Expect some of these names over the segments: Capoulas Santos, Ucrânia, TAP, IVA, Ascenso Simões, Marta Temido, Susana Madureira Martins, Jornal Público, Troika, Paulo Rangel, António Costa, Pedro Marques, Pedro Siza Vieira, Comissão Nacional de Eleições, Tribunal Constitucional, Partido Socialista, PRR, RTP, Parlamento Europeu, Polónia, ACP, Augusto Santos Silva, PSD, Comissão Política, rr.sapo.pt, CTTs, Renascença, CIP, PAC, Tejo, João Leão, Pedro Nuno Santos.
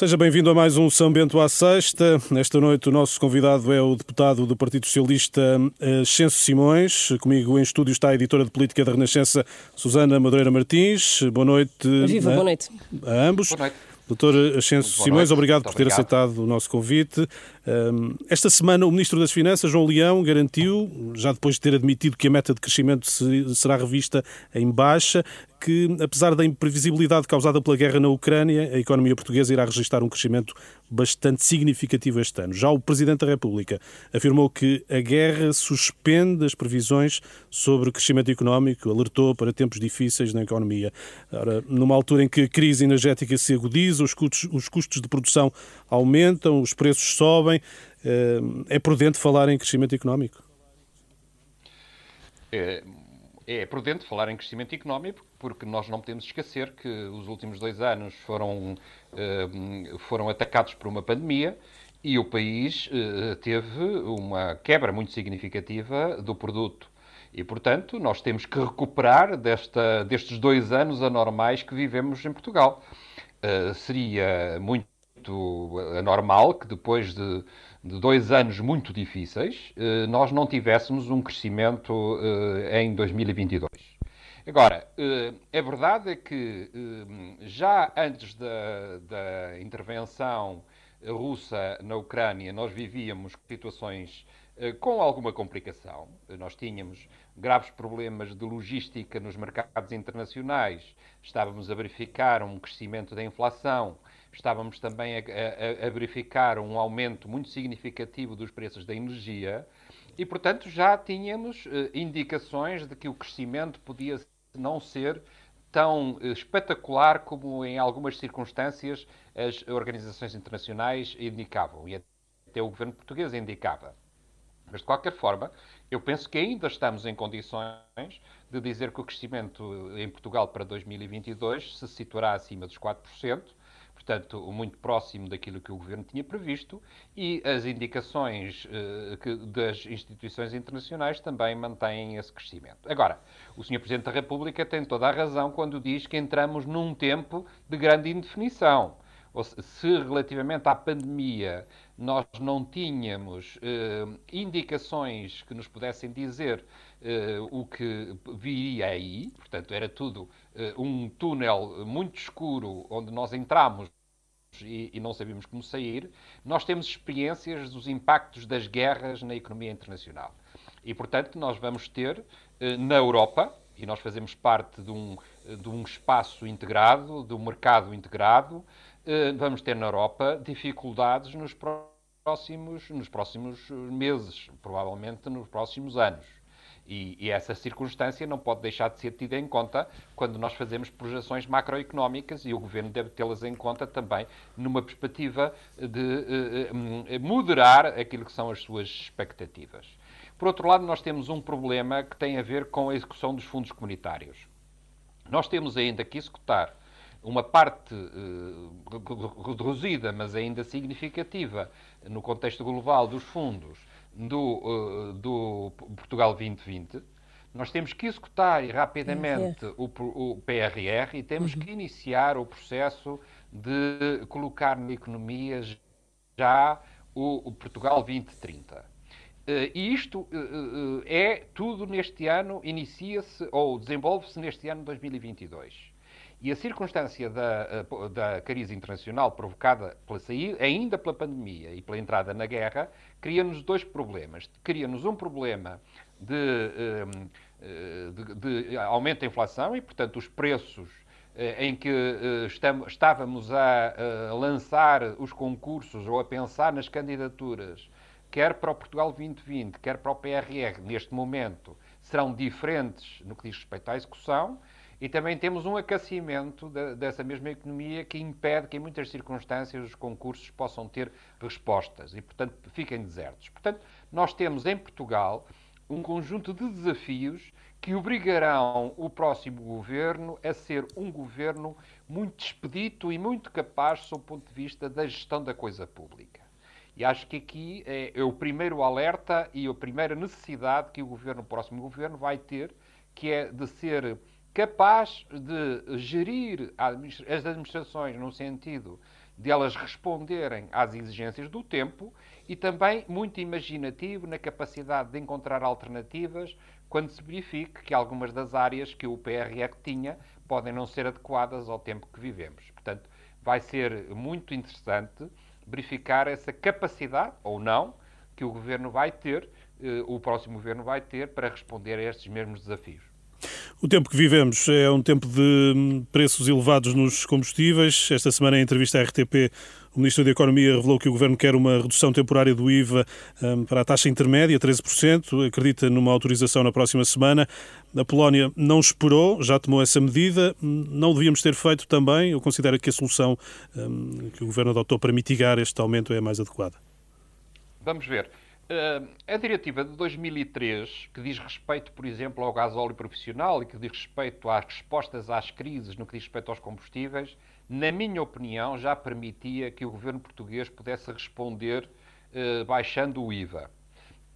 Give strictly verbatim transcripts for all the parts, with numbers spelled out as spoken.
Seja bem-vindo a mais um São Bento à Sexta. Esta noite o nosso convidado é o deputado do Partido Socialista, Ascenso Simões. Comigo em estúdio está a editora de Política da Renascença, Susana Madureira Martins. Boa noite. Viva, né? Boa noite. A ambos. Boa noite. Doutor Ascenso Simões, obrigado por ter obrigado. aceitado o nosso convite. Esta semana o Ministro das Finanças, João Leão, garantiu, já depois de ter admitido que a meta de crescimento será revista em baixa, que apesar da imprevisibilidade causada pela guerra na Ucrânia, a economia portuguesa irá registrar um crescimento bastante significativo este ano. Já o Presidente da República afirmou que a guerra suspende as previsões sobre o crescimento económico, alertou para tempos difíceis na economia. Ora, numa altura em que a crise energética se agudiza, os custos, os custos de produção aumentam, os preços sobem, é prudente falar em crescimento económico? É... É prudente falar em crescimento económico, porque nós não podemos esquecer que os últimos dois anos foram, foram atacados por uma pandemia e o país teve uma quebra muito significativa do produto. E, portanto, nós temos que recuperar desta, destes dois anos anormais que vivemos em Portugal. Seria muito anormal que depois de... de dois anos muito difíceis, nós não tivéssemos um crescimento em dois mil e vinte e dois. Agora, a verdade é que já antes da, da intervenção russa na Ucrânia, nós vivíamos situações com alguma complicação. Nós tínhamos graves problemas de logística nos mercados internacionais, estávamos a verificar um crescimento da inflação, estávamos também a, a, a verificar um aumento muito significativo dos preços da energia e, portanto, já tínhamos eh, indicações de que o crescimento podia não ser tão eh, espetacular como em algumas circunstâncias as organizações internacionais indicavam e até o governo português indicava. Mas, de qualquer forma, eu penso que ainda estamos em condições de dizer que o crescimento em Portugal para dois mil e vinte e dois se situará acima dos quatro por cento, portanto, muito próximo daquilo que o governo tinha previsto, e as indicações uh, que, das instituições internacionais também mantêm esse crescimento. Agora, o senhor Presidente da República tem toda a razão quando diz que entramos num tempo de grande indefinição. Ou se, se relativamente à pandemia nós não tínhamos uh, indicações que nos pudessem dizer uh, o que viria aí, portanto, era tudo uh, um túnel muito escuro onde nós entramos e, e não sabíamos como sair, nós temos experiências dos impactos das guerras na economia internacional. E, portanto, nós vamos ter uh, na Europa, e nós fazemos parte de um, de um espaço integrado, de um mercado integrado, vamos ter na Europa dificuldades nos próximos, nos próximos meses, provavelmente nos próximos anos. E, e essa circunstância não pode deixar de ser tida em conta quando nós fazemos projeções macroeconómicas e o Governo deve tê-las em conta também numa perspectiva de eh, moderar aquilo que são as suas expectativas. Por outro lado, nós temos um problema que tem a ver com a execução dos fundos comunitários. Nós temos ainda que executar uma parte eh, reduzida, mas ainda significativa, no contexto global dos fundos do, uh, do Portugal vinte vinte, nós temos que executar rapidamente o, o P R R e temos uhum. que iniciar o processo de colocar na economia já o, o Portugal vinte trinta. Uh, e isto uh, uh, é tudo neste ano, inicia-se ou desenvolve-se neste ano dois mil e vinte e dois. E a circunstância da, da crise internacional provocada pela saída, ainda pela pandemia e pela entrada na guerra, cria-nos dois problemas. Cria-nos um problema de, de, de aumento da inflação e, portanto, os preços em que estamos, estávamos a lançar os concursos ou a pensar nas candidaturas, quer para o Portugal vinte vinte, quer para o P R R, neste momento, serão diferentes no que diz respeito à execução. E também temos um aquecimento de, dessa mesma economia que impede que, em muitas circunstâncias, os concursos possam ter respostas e, portanto, fiquem desertos. Portanto, nós temos em Portugal um conjunto de desafios que obrigarão o próximo governo a ser um governo muito expedito e muito capaz, sob o ponto de vista da gestão da coisa pública. E acho que aqui é, é o primeiro alerta e a primeira necessidade que o governo, o próximo governo vai ter, que é de ser capaz de gerir as administrações no sentido de elas responderem às exigências do tempo e também muito imaginativo na capacidade de encontrar alternativas quando se verifique que algumas das áreas que o P R R tinha podem não ser adequadas ao tempo que vivemos. Portanto, vai ser muito interessante verificar essa capacidade, ou não, que o Governo vai ter, eh, o próximo Governo vai ter, para responder a estes mesmos desafios. O tempo que vivemos é um tempo de preços elevados nos combustíveis. Esta semana, em entrevista à R T P, o Ministro da Economia revelou que o Governo quer uma redução temporária do I V A um, para a taxa intermédia, treze por cento. Acredita numa autorização na próxima semana. A Polónia não esperou, já tomou essa medida. Não devíamos ter feito também? Eu considero que a solução um, que o Governo adotou para mitigar este aumento é a mais adequada. Vamos ver. Uh, a diretiva de dois mil e três, que diz respeito, por exemplo, ao gasóleo profissional e que diz respeito às respostas às crises no que diz respeito aos combustíveis, na minha opinião, já permitia que o governo português pudesse responder uh, baixando o I V A.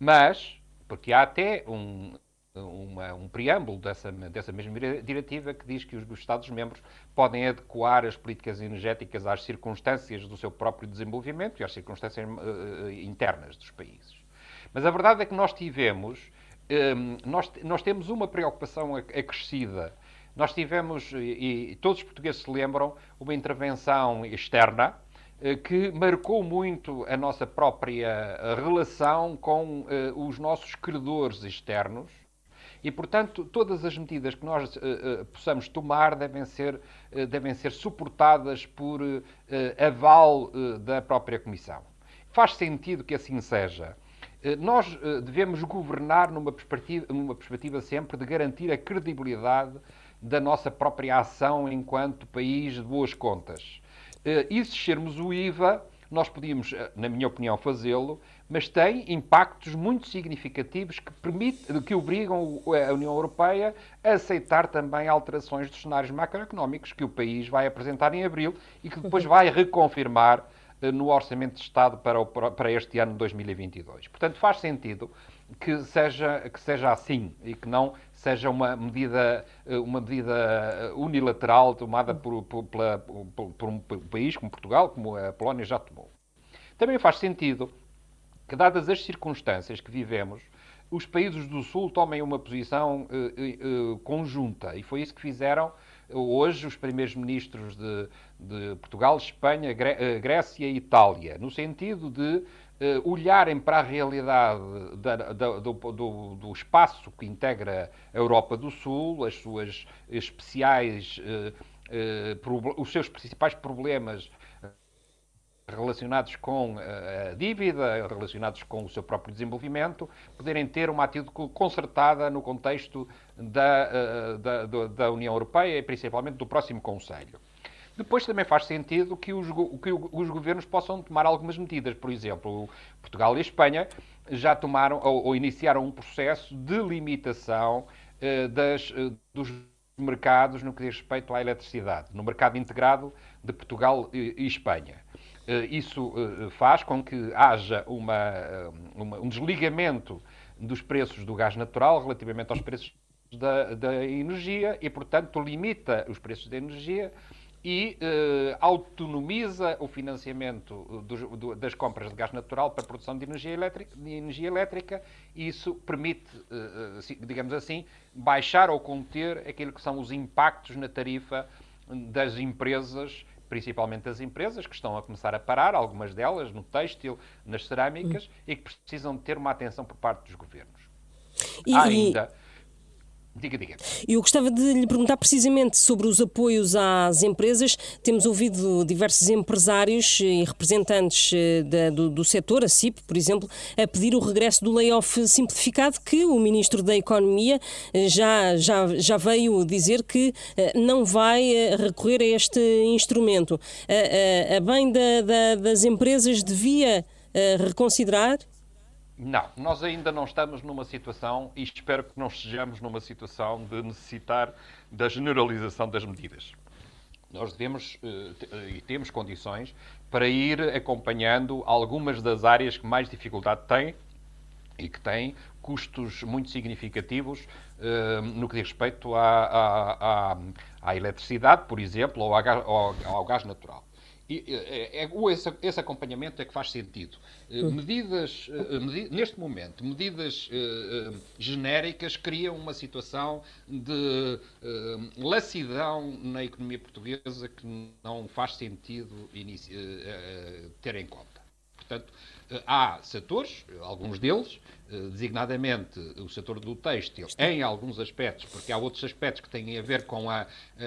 Mas, porque há até um, uma, um preâmbulo dessa, dessa mesma diretiva que diz que os Estados-membros podem adequar as políticas energéticas às circunstâncias do seu próprio desenvolvimento e às circunstâncias uh, internas dos países. Mas a verdade é que nós tivemos, nós, nós temos uma preocupação acrescida. Nós tivemos, e todos os portugueses se lembram, uma intervenção externa que marcou muito a nossa própria relação com os nossos credores externos. E, portanto, todas as medidas que nós uh, uh, possamos tomar devem ser, uh, devem ser suportadas por uh, aval uh, da própria Comissão. Faz sentido que assim seja. Nós devemos governar numa perspectiva, numa perspectiva sempre de garantir a credibilidade da nossa própria ação enquanto país de boas contas. E se descermos o I V A, nós podíamos, na minha opinião, fazê-lo, mas tem impactos muito significativos que, permite, que obrigam a União Europeia a aceitar também alterações dos cenários macroeconómicos que o país vai apresentar em abril e que depois vai reconfirmar no Orçamento de Estado para, o, para este ano de dois mil e vinte e dois. Portanto, faz sentido que seja, que seja assim e que não seja uma medida, uma medida unilateral tomada por, por, pela, por, por um país como Portugal, como a Polónia já tomou. Também faz sentido que, dadas as circunstâncias que vivemos, os países do Sul tomem uma posição uh, uh, conjunta, e foi isso que fizeram hoje os primeiros ministros de, de Portugal, Espanha, Grécia e Itália, no sentido de uh, olharem para a realidade da, da, do, do, do espaço que integra a Europa do Sul, as suas especiais, uh, uh, os seus principais problemas relacionados com a dívida, relacionados com o seu próprio desenvolvimento, poderem ter uma atitude concertada no contexto da, da, da União Europeia e principalmente do próximo Conselho. Depois também faz sentido que os, que os governos possam tomar algumas medidas. Por exemplo, Portugal e Espanha já tomaram ou, ou iniciaram um processo de limitação eh, das, dos mercados no que diz respeito à eletricidade, no mercado integrado de Portugal e, e Espanha. Isso faz com que haja uma, uma, um desligamento dos preços do gás natural relativamente aos preços da, da energia e, portanto, limita os preços da energia e eh, autonomiza o financiamento dos, do, das compras de gás natural para a produção de energia elétrica, de energia elétrica e isso permite, eh, digamos assim, baixar ou conter aquilo que são os impactos na tarifa das empresas, principalmente as empresas que estão a começar a parar, algumas delas no têxtil, nas cerâmicas, hum. e que precisam de ter uma atenção por parte dos governos. E, Há ainda... Diga, diga. Eu gostava de lhe perguntar precisamente sobre os apoios às empresas. Temos ouvido diversos empresários e representantes da, do, do setor, a C I P, por exemplo, a pedir o regresso do layoff simplificado que o Ministro da Economia já, já, já veio dizer que não vai recorrer a este instrumento. A, a, a bem da, da, das empresas devia reconsiderar? Não, nós ainda não estamos numa situação, e espero que não estejamos numa situação de necessitar da generalização das medidas. Nós devemos e temos condições para ir acompanhando algumas das áreas que mais dificuldade têm e que têm custos muito significativos no que diz respeito à, à, à, à eletricidade, por exemplo, ou ao gás natural. E, ou esse, esse acompanhamento é que faz sentido. Medidas, medi, neste momento, medidas uh, genéricas criam uma situação de uh, lassidão na economia portuguesa que não faz sentido inicio, uh, ter em conta. Portanto, uh, há setores, alguns deles, uh, designadamente o setor do têxtil, em alguns aspectos, porque há outros aspectos que têm a ver com a,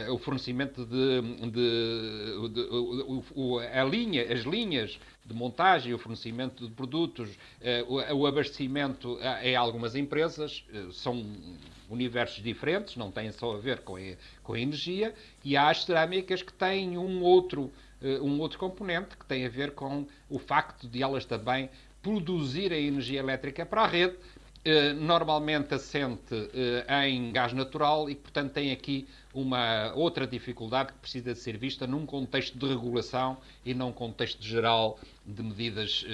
uh, o fornecimento de, de, de o, o, a linha, as linhas de montagem, o fornecimento de produtos, uh, o, o abastecimento a, a algumas empresas, uh, são universos diferentes, não têm só a ver com a, com a energia, e há as cerâmicas que têm um outro um outro componente que tem a ver com o facto de elas também produzirem energia elétrica para a rede, normalmente assente em gás natural e, portanto, tem aqui uma outra dificuldade que precisa de ser vista num contexto de regulação e não contexto geral de medidas,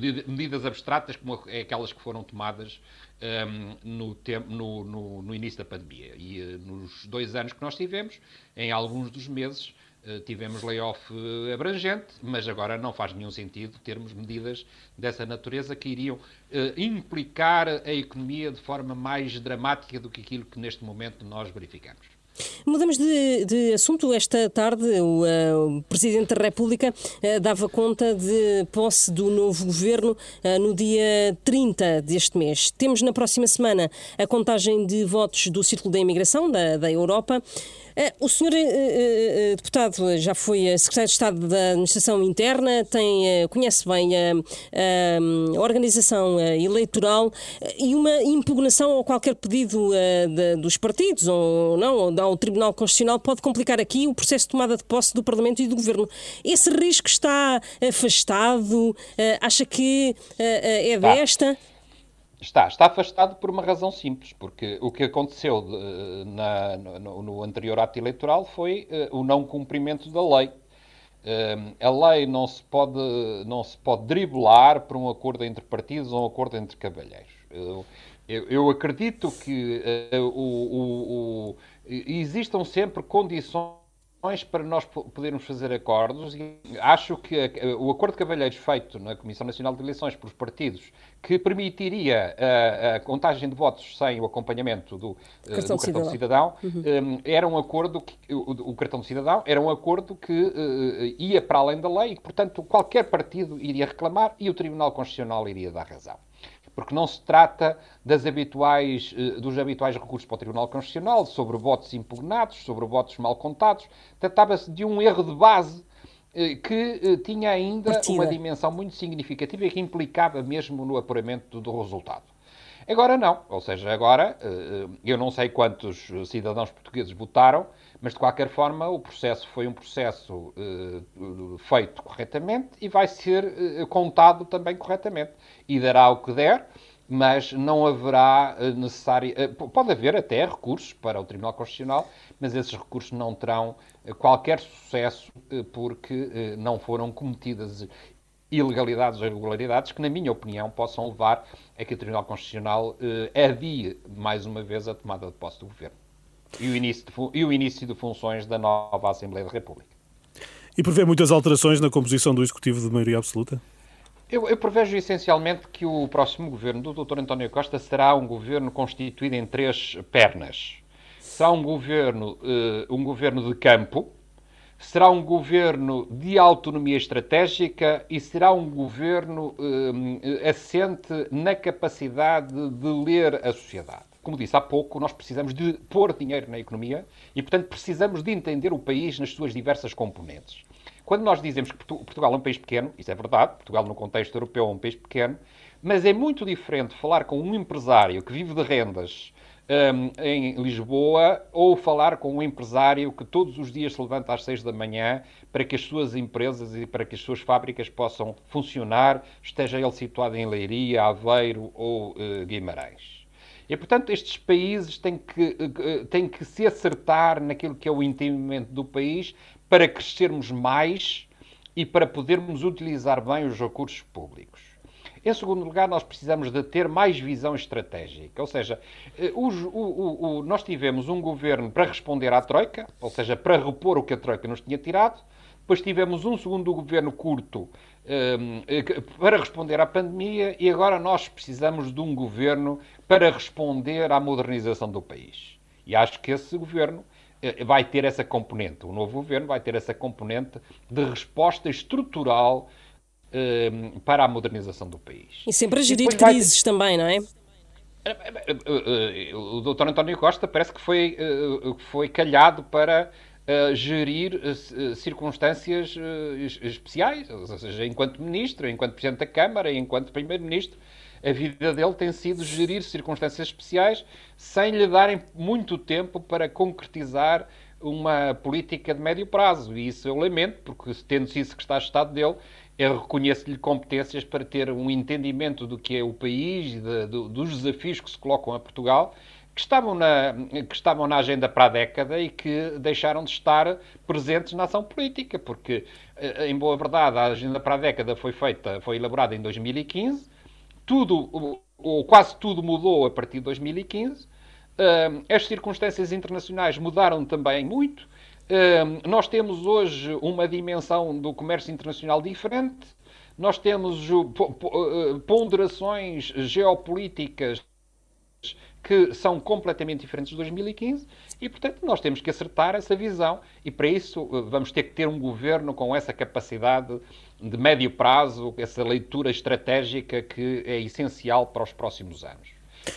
de medidas abstratas como aquelas que foram tomadas no, tempo, no, no, no início da pandemia. E nos dois anos que nós tivemos, em alguns dos meses, tivemos layoff abrangente, mas agora não faz nenhum sentido termos medidas dessa natureza que iriam eh, implicar a economia de forma mais dramática do que aquilo que neste momento nós verificamos. Mudamos de, de assunto. Esta tarde o, uh, o Presidente da República uh, dava conta de posse do novo governo uh, no dia trinta deste mês. Temos na próxima semana a contagem de votos do Círculo da Imigração da, da Europa. O senhor eh, deputado já foi secretário de Estado da Administração Interna, tem, conhece bem a, a, a organização eleitoral e uma impugnação a qualquer pedido a, de, dos partidos ou não, ou ao Tribunal Constitucional, pode complicar aqui o processo de tomada de posse do Parlamento e do Governo. Esse risco está afastado? Acha que é desta? Está, está afastado por uma razão simples, porque o que aconteceu de, na, no, no anterior ato eleitoral foi uh, o não cumprimento da lei. Uh, a lei não se pode, não se pode driblar por um acordo entre partidos ou um acordo entre cavalheiros. Uh, eu, eu acredito que uh, o, o, o, existam sempre condições para nós podermos fazer acordos e acho que o acordo de cavalheiros feito na Comissão Nacional de Eleições pelos partidos, que permitiria a, a contagem de votos sem o acompanhamento do, cartão, do cartão de cidadão, de cidadão uhum. era um acordo que, o, o cartão de cidadão era um acordo que uh, ia para além da lei e que, portanto, qualquer partido iria reclamar e o Tribunal Constitucional iria dar razão. Porque não se trata das habituais, dos habituais recursos para o Tribunal Constitucional, sobre votos impugnados, sobre votos mal contados. Tratava-se de um erro de base que tinha ainda Partida. uma dimensão muito significativa e que implicava mesmo no apuramento do resultado. Agora não, ou seja, agora eu não sei quantos cidadãos portugueses votaram, mas de qualquer forma o processo foi um processo feito corretamente e vai ser contado também corretamente e dará o que der, mas não haverá necessário, pode haver até recursos para o Tribunal Constitucional, mas esses recursos não terão qualquer sucesso porque não foram cometidas ilegalidades ou irregularidades que, na minha opinião, possam levar a que o Tribunal Constitucional eh, adie, mais uma vez, a tomada de posse do Governo e o início de, e o início de funções da nova Assembleia da República. E prevê muitas alterações na composição do Executivo de maioria absoluta? Eu, eu prevejo, essencialmente, que o próximo Governo do doutor António Costa será um Governo constituído em três pernas. Será um Governo, eh, um governo de campo, será um governo de autonomia estratégica e será um governo eh, assente na capacidade de ler a sociedade. Como disse há pouco, nós precisamos de pôr dinheiro na economia e, portanto, precisamos de entender o país nas suas diversas componentes. Quando nós dizemos que Portugal é um país pequeno, isso é verdade, Portugal no contexto europeu é um país pequeno, mas é muito diferente falar com um empresário que vive de rendas Um, em Lisboa, ou falar com um empresário que todos os dias se levanta às seis da manhã para que as suas empresas e para que as suas fábricas possam funcionar, esteja ele situado em Leiria, Aveiro ou uh, Guimarães. E, portanto, estes países têm que, uh, têm que se acertar naquilo que é o entendimento do país para crescermos mais e para podermos utilizar bem os recursos públicos. Em segundo lugar, nós precisamos de ter mais visão estratégica, ou seja, o, o, o, nós tivemos um governo para responder à Troika, ou seja, para repor o que a Troika nos tinha tirado, Depois tivemos um segundo do governo curto para responder à pandemia e agora nós precisamos de um governo para responder à modernização do país. E acho que esse governo vai ter essa componente, o novo governo vai ter essa componente de resposta estrutural para a modernização do país. E sempre a gerir crises ter... também, não é? O doutor António Costa parece que foi, foi calhado para gerir circunstâncias especiais, ou seja, enquanto ministro, enquanto presidente da Câmara, enquanto primeiro-ministro, a vida dele tem sido gerir circunstâncias especiais sem lhe darem muito tempo para concretizar uma política de médio prazo. E isso eu lamento, porque tendo sido secretário de Estado dele, eu reconheço-lhe competências para ter um entendimento do que é o país, de, do, dos desafios que se colocam a Portugal, que estavam, na, que estavam na agenda para a década e que deixaram de estar presentes na ação política, porque, em boa verdade, a agenda para a década foi feita, foi elaborada em dois mil e quinze, tudo, ou, ou quase tudo mudou a partir de dois mil e quinze, as circunstâncias internacionais mudaram também muito. Nós temos hoje uma dimensão do comércio internacional diferente, nós temos ponderações geopolíticas que são completamente diferentes de dois mil e quinze e, portanto, nós temos que acertar essa visão e, para isso, vamos ter que ter um governo com essa capacidade de médio prazo, essa leitura estratégica que é essencial para os próximos anos.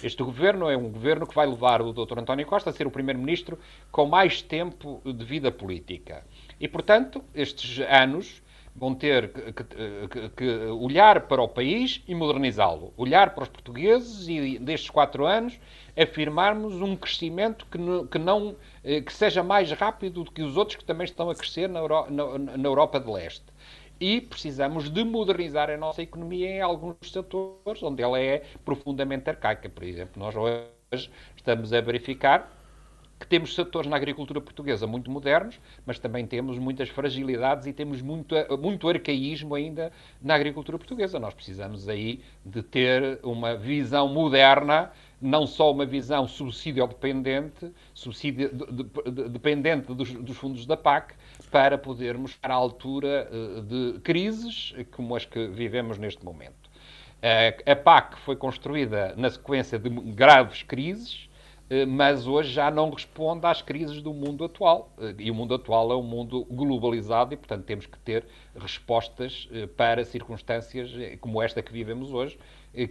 Este governo é um governo que vai levar o doutor António Costa a ser o primeiro-ministro com mais tempo de vida política. E, portanto, estes anos vão ter que, que, que olhar para o país e modernizá-lo. Olhar para os portugueses e, destes quatro anos, afirmarmos um crescimento que, que, não, que seja mais rápido do que os outros que também estão a crescer na, Euro, na, na Europa de Leste. E precisamos de modernizar a nossa economia em alguns setores onde ela é profundamente arcaica. Por exemplo, nós hoje estamos a verificar que temos setores na agricultura portuguesa muito modernos, mas também temos muitas fragilidades e temos muito, muito arcaísmo ainda na agricultura portuguesa. Nós precisamos aí de ter uma visão moderna, não só uma visão subsídio-dependente, subsídio de, de, de, dependente dos, dos fundos da P A C, para podermos estar à altura de crises como as que vivemos neste momento. A P A C foi construída na sequência de graves crises, mas hoje já não responde às crises do mundo atual. E o mundo atual é um mundo globalizado e, portanto, temos que ter respostas para circunstâncias como esta que vivemos hoje,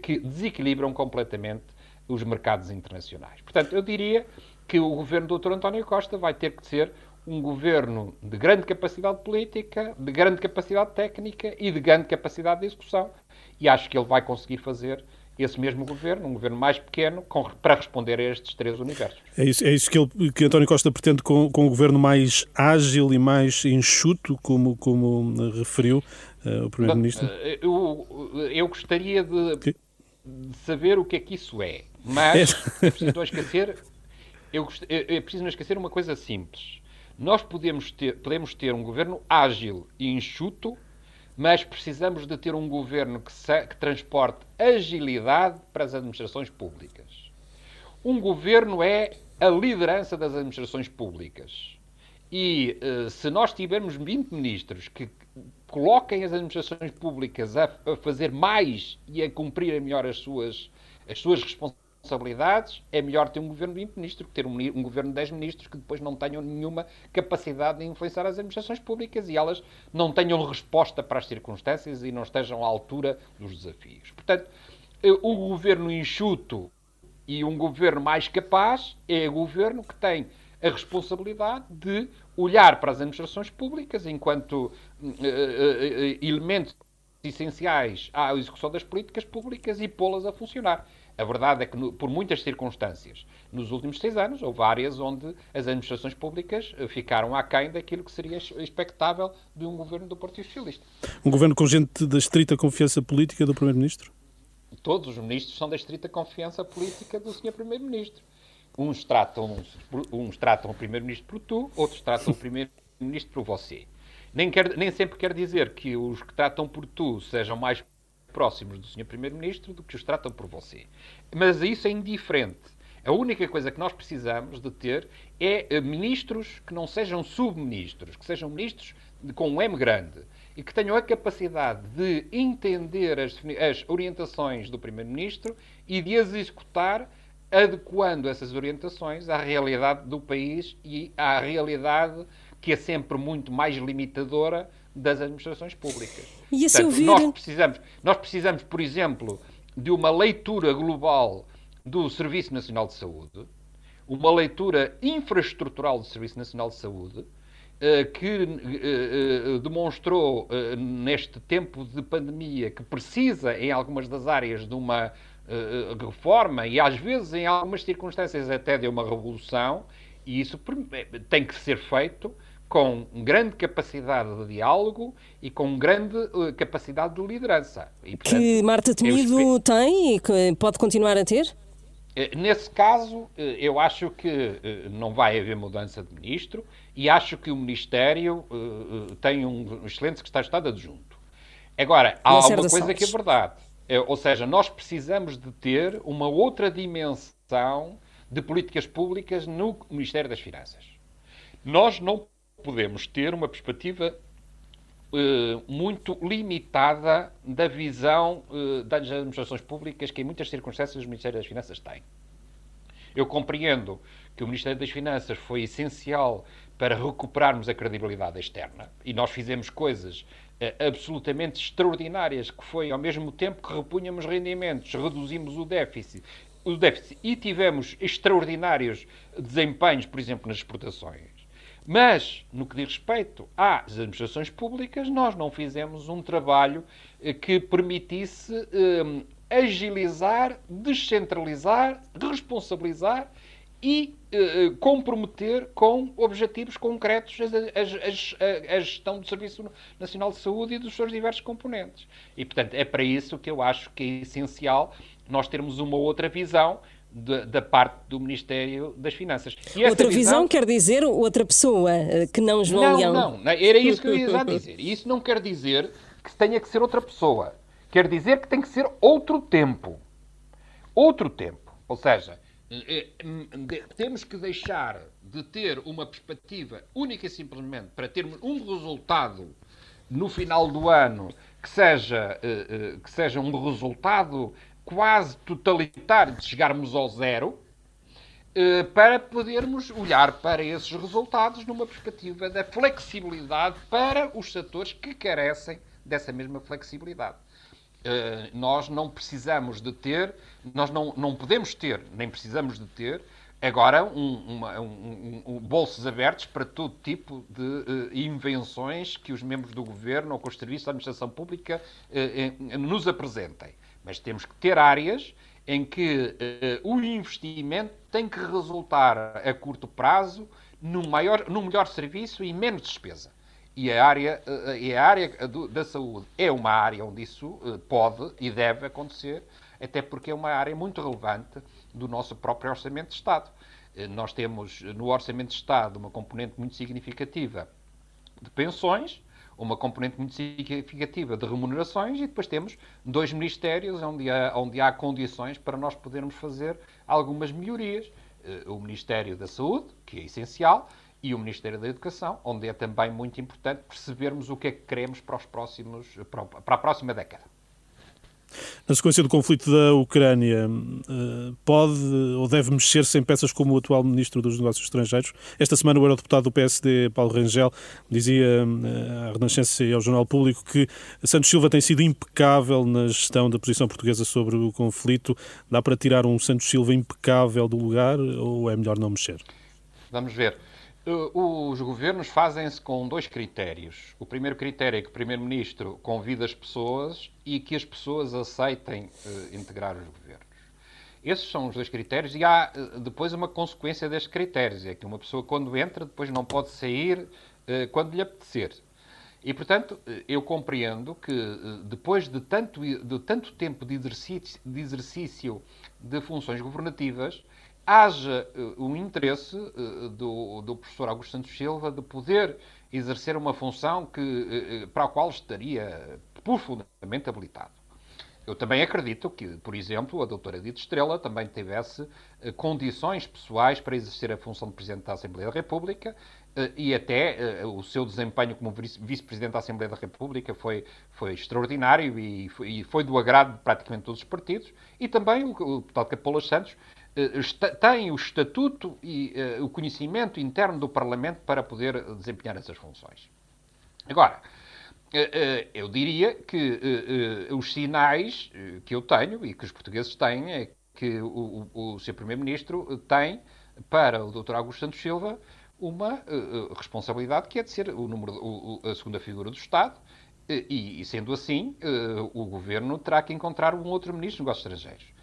que desequilibram completamente os mercados internacionais. Portanto, eu diria que o governo do doutor António Costa vai ter que ser um governo de grande capacidade política, de grande capacidade técnica e de grande capacidade de execução. E acho que ele vai conseguir fazer esse mesmo governo, um governo mais pequeno, com, para responder a estes três universos. É isso, é isso que, ele, que António Costa pretende com, com um governo mais ágil e mais enxuto, como, como referiu uh, o Primeiro-Ministro? Eu, eu gostaria de, que? de saber o que é que isso é, mas é, é preciso não esquecer, eu, é preciso não esquecer uma coisa simples. Nós podemos ter, podemos ter um governo ágil e enxuto, mas precisamos de ter um governo que, se, que transporte agilidade para as administrações públicas. Um governo é a liderança das administrações públicas. E uh, se nós tivermos vinte ministros que coloquem as administrações públicas a, a fazer mais e a cumprir melhor as suas, as suas responsabilidades, responsabilidades, é melhor ter um governo de vinte ministros que ter um, um governo de dez ministros que depois não tenham nenhuma capacidade de influenciar as administrações públicas e elas não tenham resposta para as circunstâncias e não estejam à altura dos desafios. Portanto, um governo enxuto e um governo mais capaz é o governo que tem a responsabilidade de olhar para as administrações públicas enquanto uh, uh, uh, elementos essenciais à execução das políticas públicas e pô-las a funcionar. A verdade é que, no, por muitas circunstâncias, nos últimos seis anos, houve áreas onde as administrações públicas ficaram aquém daquilo que seria expectável de um governo do Partido Socialista. Um governo com gente da estrita confiança política do Primeiro-Ministro? Todos os ministros são da estrita confiança política do senhor Primeiro-Ministro. Uns tratam, uns tratam o Primeiro-Ministro por tu, outros tratam o Primeiro-Ministro por você. Nem, quer, nem sempre quer dizer que os que tratam por tu sejam mais próximos do senhor Primeiro-Ministro do que os tratam por você. Mas isso é indiferente. A única coisa que nós precisamos de ter é ministros que não sejam subministros, que sejam ministros com um M grande, e que tenham a capacidade de entender as, as orientações do Primeiro-Ministro e de as executar, adequando essas orientações à realidade do país e à realidade que é sempre muito mais limitadora das administrações públicas. E a seu Portanto, vir... nós, precisamos, nós precisamos, por exemplo, de uma leitura global do Serviço Nacional de Saúde, uma leitura infraestrutural do Serviço Nacional de Saúde, que demonstrou neste tempo de pandemia que precisa, em algumas das áreas, de uma reforma e, às vezes, em algumas circunstâncias, até de uma revolução, e isso tem que ser feito com grande capacidade de diálogo e com grande capacidade de liderança. E, portanto, que Marta Temido tem e que pode continuar a ter? Nesse caso, eu acho que não vai haver mudança de ministro e acho que o Ministério tem um excelente secretário de Estado adjunto. Agora, há uma coisa que é verdade. Ou seja, nós precisamos de ter uma outra dimensão de políticas públicas no Ministério das Finanças. Nós não podemos ter uma perspectiva muito limitada da visão uh, das administrações públicas que, em muitas circunstâncias, o Ministério das Finanças tem. Eu compreendo que o Ministério das Finanças foi essencial para recuperarmos a credibilidade externa e nós fizemos coisas uh, absolutamente extraordinárias que foi, ao mesmo tempo que repunhamos rendimentos, reduzimos o déficit, o déficit e tivemos extraordinários desempenhos, por exemplo, nas exportações. Mas, no que diz respeito às administrações públicas, nós não fizemos um trabalho que permitisse um, agilizar, descentralizar, responsabilizar e uh, comprometer com objetivos concretos a gestão do Serviço Nacional de Saúde e dos seus diversos componentes. E, portanto, é para isso que eu acho que é essencial nós termos uma outra visão Da, da parte do Ministério das Finanças. E outra visão, visão quer dizer outra pessoa, que não João Leão. Não, não, era isso que eu ia já dizer. Isso não quer dizer que tenha que ser outra pessoa. Quer dizer que tem que ser outro tempo. Outro tempo. Ou seja, temos que deixar de ter uma perspectiva única e simplesmente para termos um resultado no final do ano que seja, que seja um resultado quase totalitário de chegarmos ao zero, para podermos olhar para esses resultados numa perspectiva da flexibilidade para os setores que carecem dessa mesma flexibilidade. Nós não precisamos de ter, nós não, não podemos ter, nem precisamos de ter, agora um, uma, um, um, bolsos abertos para todo tipo de uh, invenções que os membros do governo ou com os serviços da administração pública uh, uh, nos apresentem. Mas temos que ter áreas em que uh, o investimento tem que resultar a curto prazo num, maior, num melhor serviço e menos despesa. E a área, uh, e a área do, da saúde é uma área onde isso uh, pode e deve acontecer, até porque é uma área muito relevante do nosso próprio Orçamento de Estado. Uh, nós temos no Orçamento de Estado uma componente muito significativa de pensões, uma componente muito significativa de remunerações e depois temos dois ministérios onde há, onde há condições para nós podermos fazer algumas melhorias. O Ministério da Saúde, que é essencial, e o Ministério da Educação, onde é também muito importante percebermos o que é que queremos para os próximos, para a próxima década. Na sequência do conflito da Ucrânia, pode ou deve mexer-se em peças como o atual Ministro dos Negócios Estrangeiros? Esta semana o eurodeputado do P S D, Paulo Rangel, dizia à Renascença e ao Jornal Público que Santos Silva tem sido impecável na gestão da posição portuguesa sobre o conflito. Dá para tirar um Santos Silva impecável do lugar ou é melhor não mexer? Vamos ver. Os governos fazem-se com dois critérios. O primeiro critério é que o Primeiro-Ministro convida as pessoas e que as pessoas aceitem uh, integrar os governos. Esses são os dois critérios e há uh, depois uma consequência destes critérios. É que uma pessoa quando entra depois não pode sair uh, quando lhe apetecer. E, portanto, eu compreendo que uh, depois de tanto, de tanto tempo de exercício, de exercício de funções governativas, haja uh, um interesse uh, do, do professor Augusto Santos Silva de poder exercer uma função que, uh, para a qual estaria profundamente habilitado. Eu também acredito que, por exemplo, a doutora Edith Estrela também tivesse uh, condições pessoais para exercer a função de Presidente da Assembleia da República e até o seu desempenho como vice-presidente da Assembleia da República foi, foi extraordinário e foi, e foi do agrado de praticamente todos os partidos, e também o, o deputado Capoulas Santos Está, tem o estatuto e uh, o conhecimento interno do Parlamento para poder desempenhar essas funções. Agora, uh, uh, eu diria que uh, uh, os sinais uh, que eu tenho e que os portugueses têm é que o, o, o seu Primeiro-Ministro tem para o doutor Augusto Santos Silva uma uh, responsabilidade que é de ser o número, o, o, a segunda figura do Estado uh, e, e, sendo assim, uh, o Governo terá que encontrar um outro Ministro dos Negócios Estrangeiros.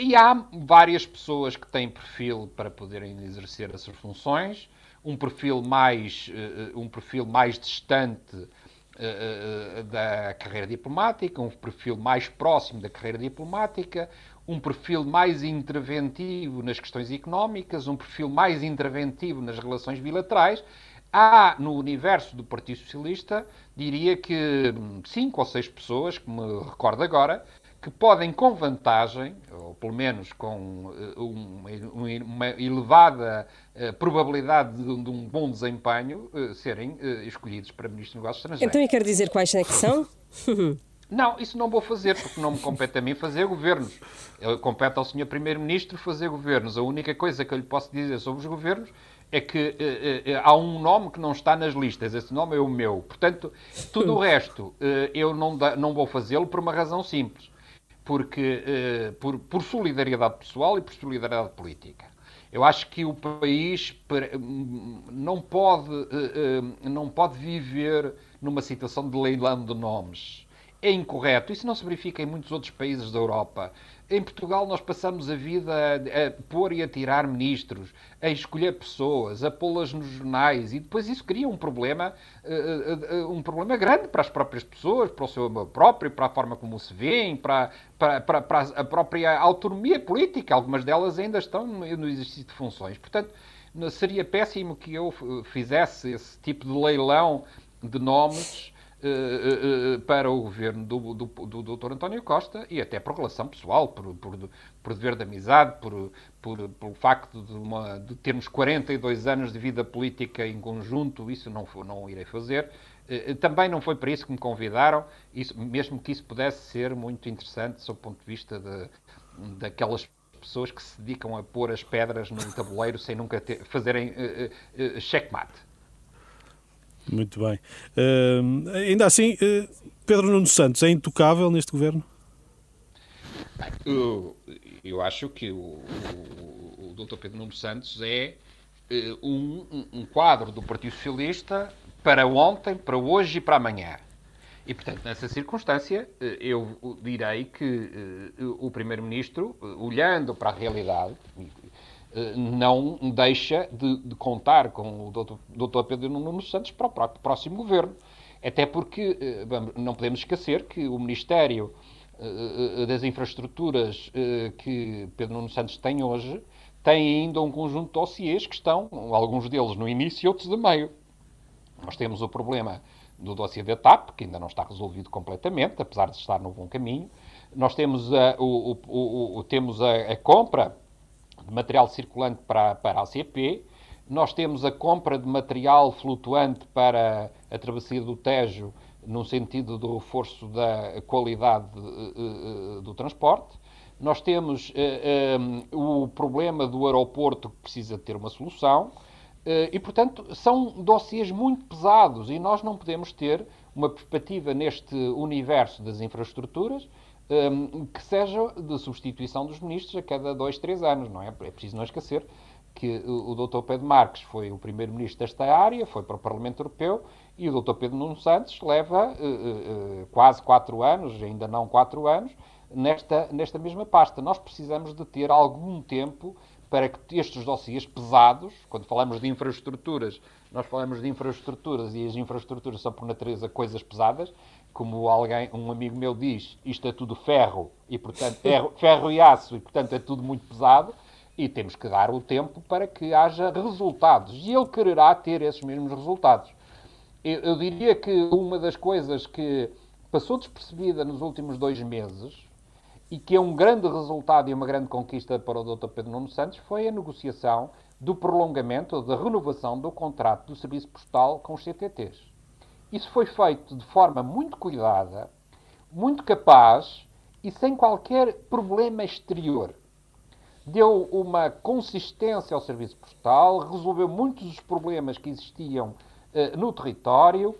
E há várias pessoas que têm perfil para poderem exercer essas funções, um perfil mais, uh, um perfil mais distante uh, da carreira diplomática, um perfil mais próximo da carreira diplomática, um perfil mais interventivo nas questões económicas, um perfil mais interventivo nas relações bilaterais. Há, no universo do Partido Socialista, diria que cinco ou seis pessoas, que me recordo agora, que podem, com vantagem, ou pelo menos com uma elevada probabilidade de um bom desempenho, serem escolhidos para Ministro dos Negócios Estrangeiros. Então, eu quero dizer quais é que são? Não, isso não vou fazer, porque não me compete a mim fazer governos. Compete ao senhor Primeiro-Ministro fazer governos. A única coisa que eu lhe posso dizer sobre os governos é que uh, uh, há um nome que não está nas listas, esse nome é o meu. Portanto, tudo o resto uh, eu não, da, não vou fazê-lo por uma razão simples. Porque, eh, por, por solidariedade pessoal e por solidariedade política. Eu acho que o país não pode, eh, eh, não pode viver numa situação de leilão de nomes. É incorreto. Isso não se verifica em muitos outros países da Europa. Em Portugal nós passamos a vida a, a pôr e a tirar ministros, a escolher pessoas, a pô-las nos jornais, e depois isso cria um problema, uh, uh, um problema grande para as próprias pessoas, para o seu amor próprio, para a forma como se vêem, para, para, para, para a própria autonomia política. Algumas delas ainda estão no exercício de funções. Portanto, seria péssimo que eu fizesse esse tipo de leilão de nomes Uh, uh, uh, para o governo do, do, do doutor António Costa, e até por relação pessoal, por, por, por dever de amizade, por, por, pelo facto de, uma, de termos quarenta e dois anos de vida política em conjunto. Isso não, não irei fazer. Uh, também não foi para isso que me convidaram, isso, mesmo que isso pudesse ser muito interessante sob o ponto de vista de, daquelas pessoas que se dedicam a pôr as pedras no tabuleiro sem nunca ter, fazerem uh, uh, checkmate. Muito bem. Uh, ainda assim, uh, Pedro Nuno Santos é intocável neste governo? Bem, eu, eu acho que o, o, o doutor Pedro Nuno Santos é uh, um, um quadro do Partido Socialista para ontem, para hoje e para amanhã. E, portanto, nessa circunstância, uh, eu direi que uh, o Primeiro-Ministro, uh, olhando para a realidade, não deixa de, de contar com o doutor Pedro Nuno Santos para o próprio, próximo governo. Até porque não podemos esquecer que o Ministério das Infraestruturas que Pedro Nuno Santos tem hoje tem ainda um conjunto de dossiês que estão, alguns deles no início e outros no meio. Nós temos o problema do dossiê da TAP, que ainda não está resolvido completamente, apesar de estar no bom caminho. Nós temos a, o, o, o, temos a, a compra de material circulante para, para a A C P, nós temos a compra de material flutuante para a travessia do Tejo, no sentido do reforço da qualidade uh, uh, do transporte, nós temos uh, um, o problema do aeroporto que precisa ter uma solução, uh, e, portanto, são dossiês muito pesados e nós não podemos ter uma perspectiva neste universo das infraestruturas que seja de substituição dos ministros a cada dois, três anos, não é? É preciso não esquecer que o doutor Pedro Marques foi o primeiro-ministro desta área, foi para o Parlamento Europeu, e o doutor Pedro Nuno Santos leva uh, uh, quase quatro anos, ainda não quatro anos, nesta, nesta mesma pasta. Nós precisamos de ter algum tempo para que estes dossiês pesados, quando falamos de infraestruturas, nós falamos de infraestruturas e as infraestruturas são por natureza coisas pesadas, como alguém, um amigo meu diz, isto é tudo ferro e, portanto, ferro, ferro e aço, e, portanto, é tudo muito pesado, e temos que dar o tempo para que haja resultados, e ele quererá ter esses mesmos resultados. Eu, eu diria que uma das coisas que passou despercebida nos últimos dois meses, e que é um grande resultado e uma grande conquista para o doutor Pedro Nuno Santos, foi a negociação do prolongamento ou da renovação do contrato do serviço postal com os C T Ts. Isso foi feito de forma muito cuidada, muito capaz e sem qualquer problema exterior. Deu uma consistência ao serviço postal, resolveu muitos dos problemas que existiam uh, no território,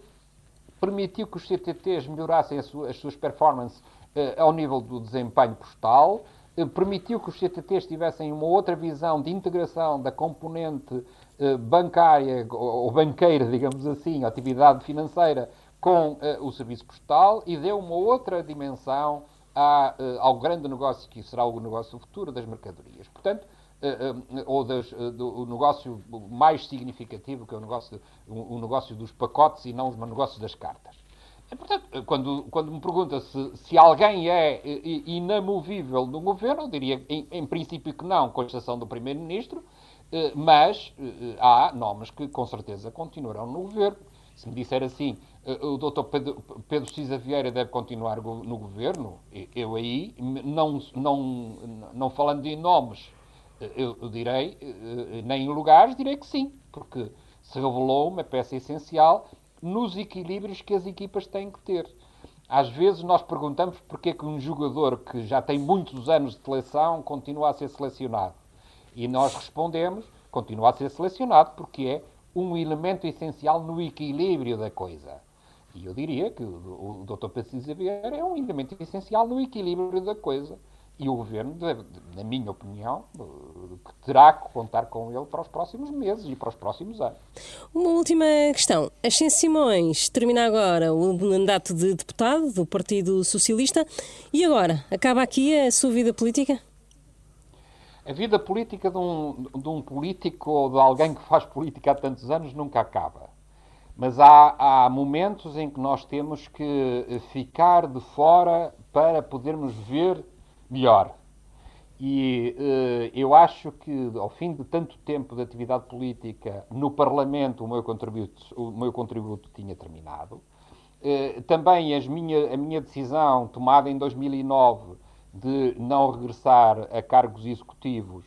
permitiu que os C T Ts melhorassem as suas, as suas performances uh, ao nível do desempenho postal, uh, permitiu que os C T Ts tivessem uma outra visão de integração da componente uh, bancária ou, ou banqueira, digamos assim, atividade financeira com uh, o serviço postal, e deu uma outra dimensão à, uh, ao grande negócio, que será o negócio futuro das mercadorias. Portanto, Uh, uh, ou das, uh, do negócio mais significativo, que é o negócio, o, o negócio dos pacotes e não o negócio das cartas. E, portanto, quando, quando me pergunta se, se alguém é inamovível no governo, eu diria, em, em princípio, que não, com exceção do primeiro-ministro, uh, mas uh, há nomes que, com certeza, continuarão no governo. Se me disser assim, uh, o doutor Pedro, Pedro Siza Vieira deve continuar go- no governo, eu aí, não, não, não falando de nomes, Eu, eu direi, nem em lugares, direi que sim, porque se revelou uma peça essencial nos equilíbrios que as equipas têm que ter. Às vezes nós perguntamos porque é que um jogador que já tem muitos anos de seleção continua a ser selecionado. E nós respondemos, continua a ser selecionado porque é um elemento essencial no equilíbrio da coisa. E eu diria que o, o doutor Pedro Siza Vieira é um elemento essencial no equilíbrio da coisa. E o Governo, na minha opinião, terá que contar com ele para os próximos meses e para os próximos anos. Uma última questão. Ascenso Simões termina agora o mandato de deputado do Partido Socialista. E agora? Acaba aqui a sua vida política? A vida política de um, de um político ou de alguém que faz política há tantos anos nunca acaba. Mas há, há momentos em que nós temos que ficar de fora para podermos ver melhor. E uh, eu acho que, ao fim de tanto tempo de atividade política no Parlamento, o meu contributo, o meu contributo tinha terminado. Uh, também as minha, a minha decisão, tomada em dois mil e nove, de não regressar a cargos executivos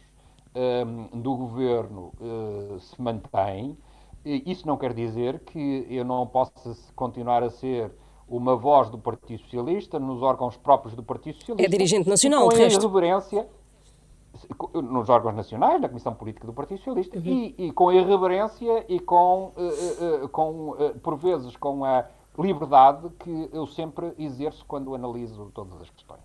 um, do Governo, uh, se mantém. Isso não quer dizer que eu não possa continuar a ser uma voz do Partido Socialista, nos órgãos próprios do Partido Socialista. É dirigente nacional, de resto. Com a irreverência, nos órgãos nacionais, na Comissão Política do Partido Socialista, uhum. e, e com a irreverência e com, uh, uh, com uh, por vezes, com a liberdade que eu sempre exerço quando analiso todas as questões.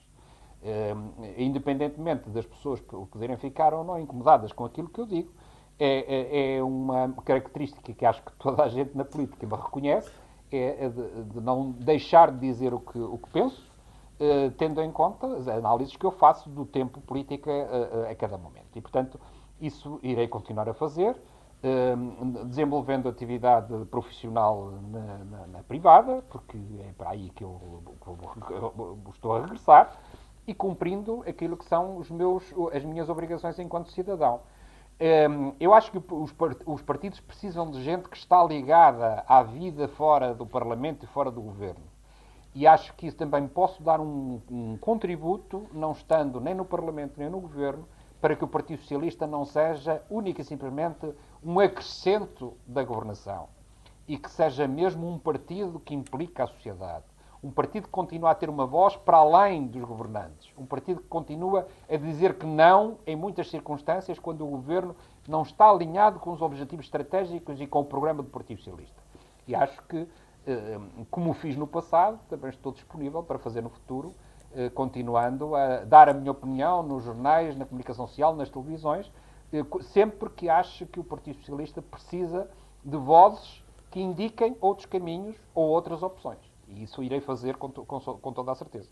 Uh, independentemente das pessoas poderem ficar ou não incomodadas com aquilo que eu digo, é, é uma característica que acho que toda a gente na política me reconhece, é de, de não deixar de dizer o que, o que penso, eh, tendo em conta as análises que eu faço do tempo político a, a, a cada momento. E, portanto, isso irei continuar a fazer, eh, desenvolvendo atividade profissional na, na, na privada, porque é para aí que eu, que eu estou a regressar, e cumprindo aquilo que são os meus, as minhas obrigações enquanto cidadão. Eu acho que os partidos precisam de gente que está ligada à vida fora do Parlamento e fora do Governo. E acho que isso também posso dar um, um contributo, não estando nem no Parlamento nem no Governo, para que o Partido Socialista não seja única e simplesmente um acrescento da governação. E que seja mesmo um partido que implica a sociedade. Um partido que continua a ter uma voz para além dos governantes. Um partido que continua a dizer que não, em muitas circunstâncias, quando o governo não está alinhado com os objetivos estratégicos e com o programa do Partido Socialista. E acho que, como fiz no passado, também estou disponível para fazer no futuro, continuando a dar a minha opinião nos jornais, na comunicação social, nas televisões, sempre que acho que o Partido Socialista precisa de vozes que indiquem outros caminhos ou outras opções. E isso irei fazer com, com, com toda a certeza.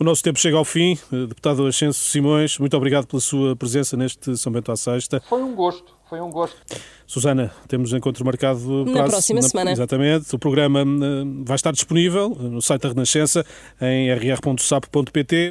O nosso tempo chega ao fim. Deputado Ascenso Simões, muito obrigado pela sua presença neste São Bento à Sexta. Foi um gosto, foi um gosto. Susana, temos um encontro marcado para na próxima na, semana. Exatamente. O programa vai estar disponível no site da Renascença, em r r ponto sapo ponto p t.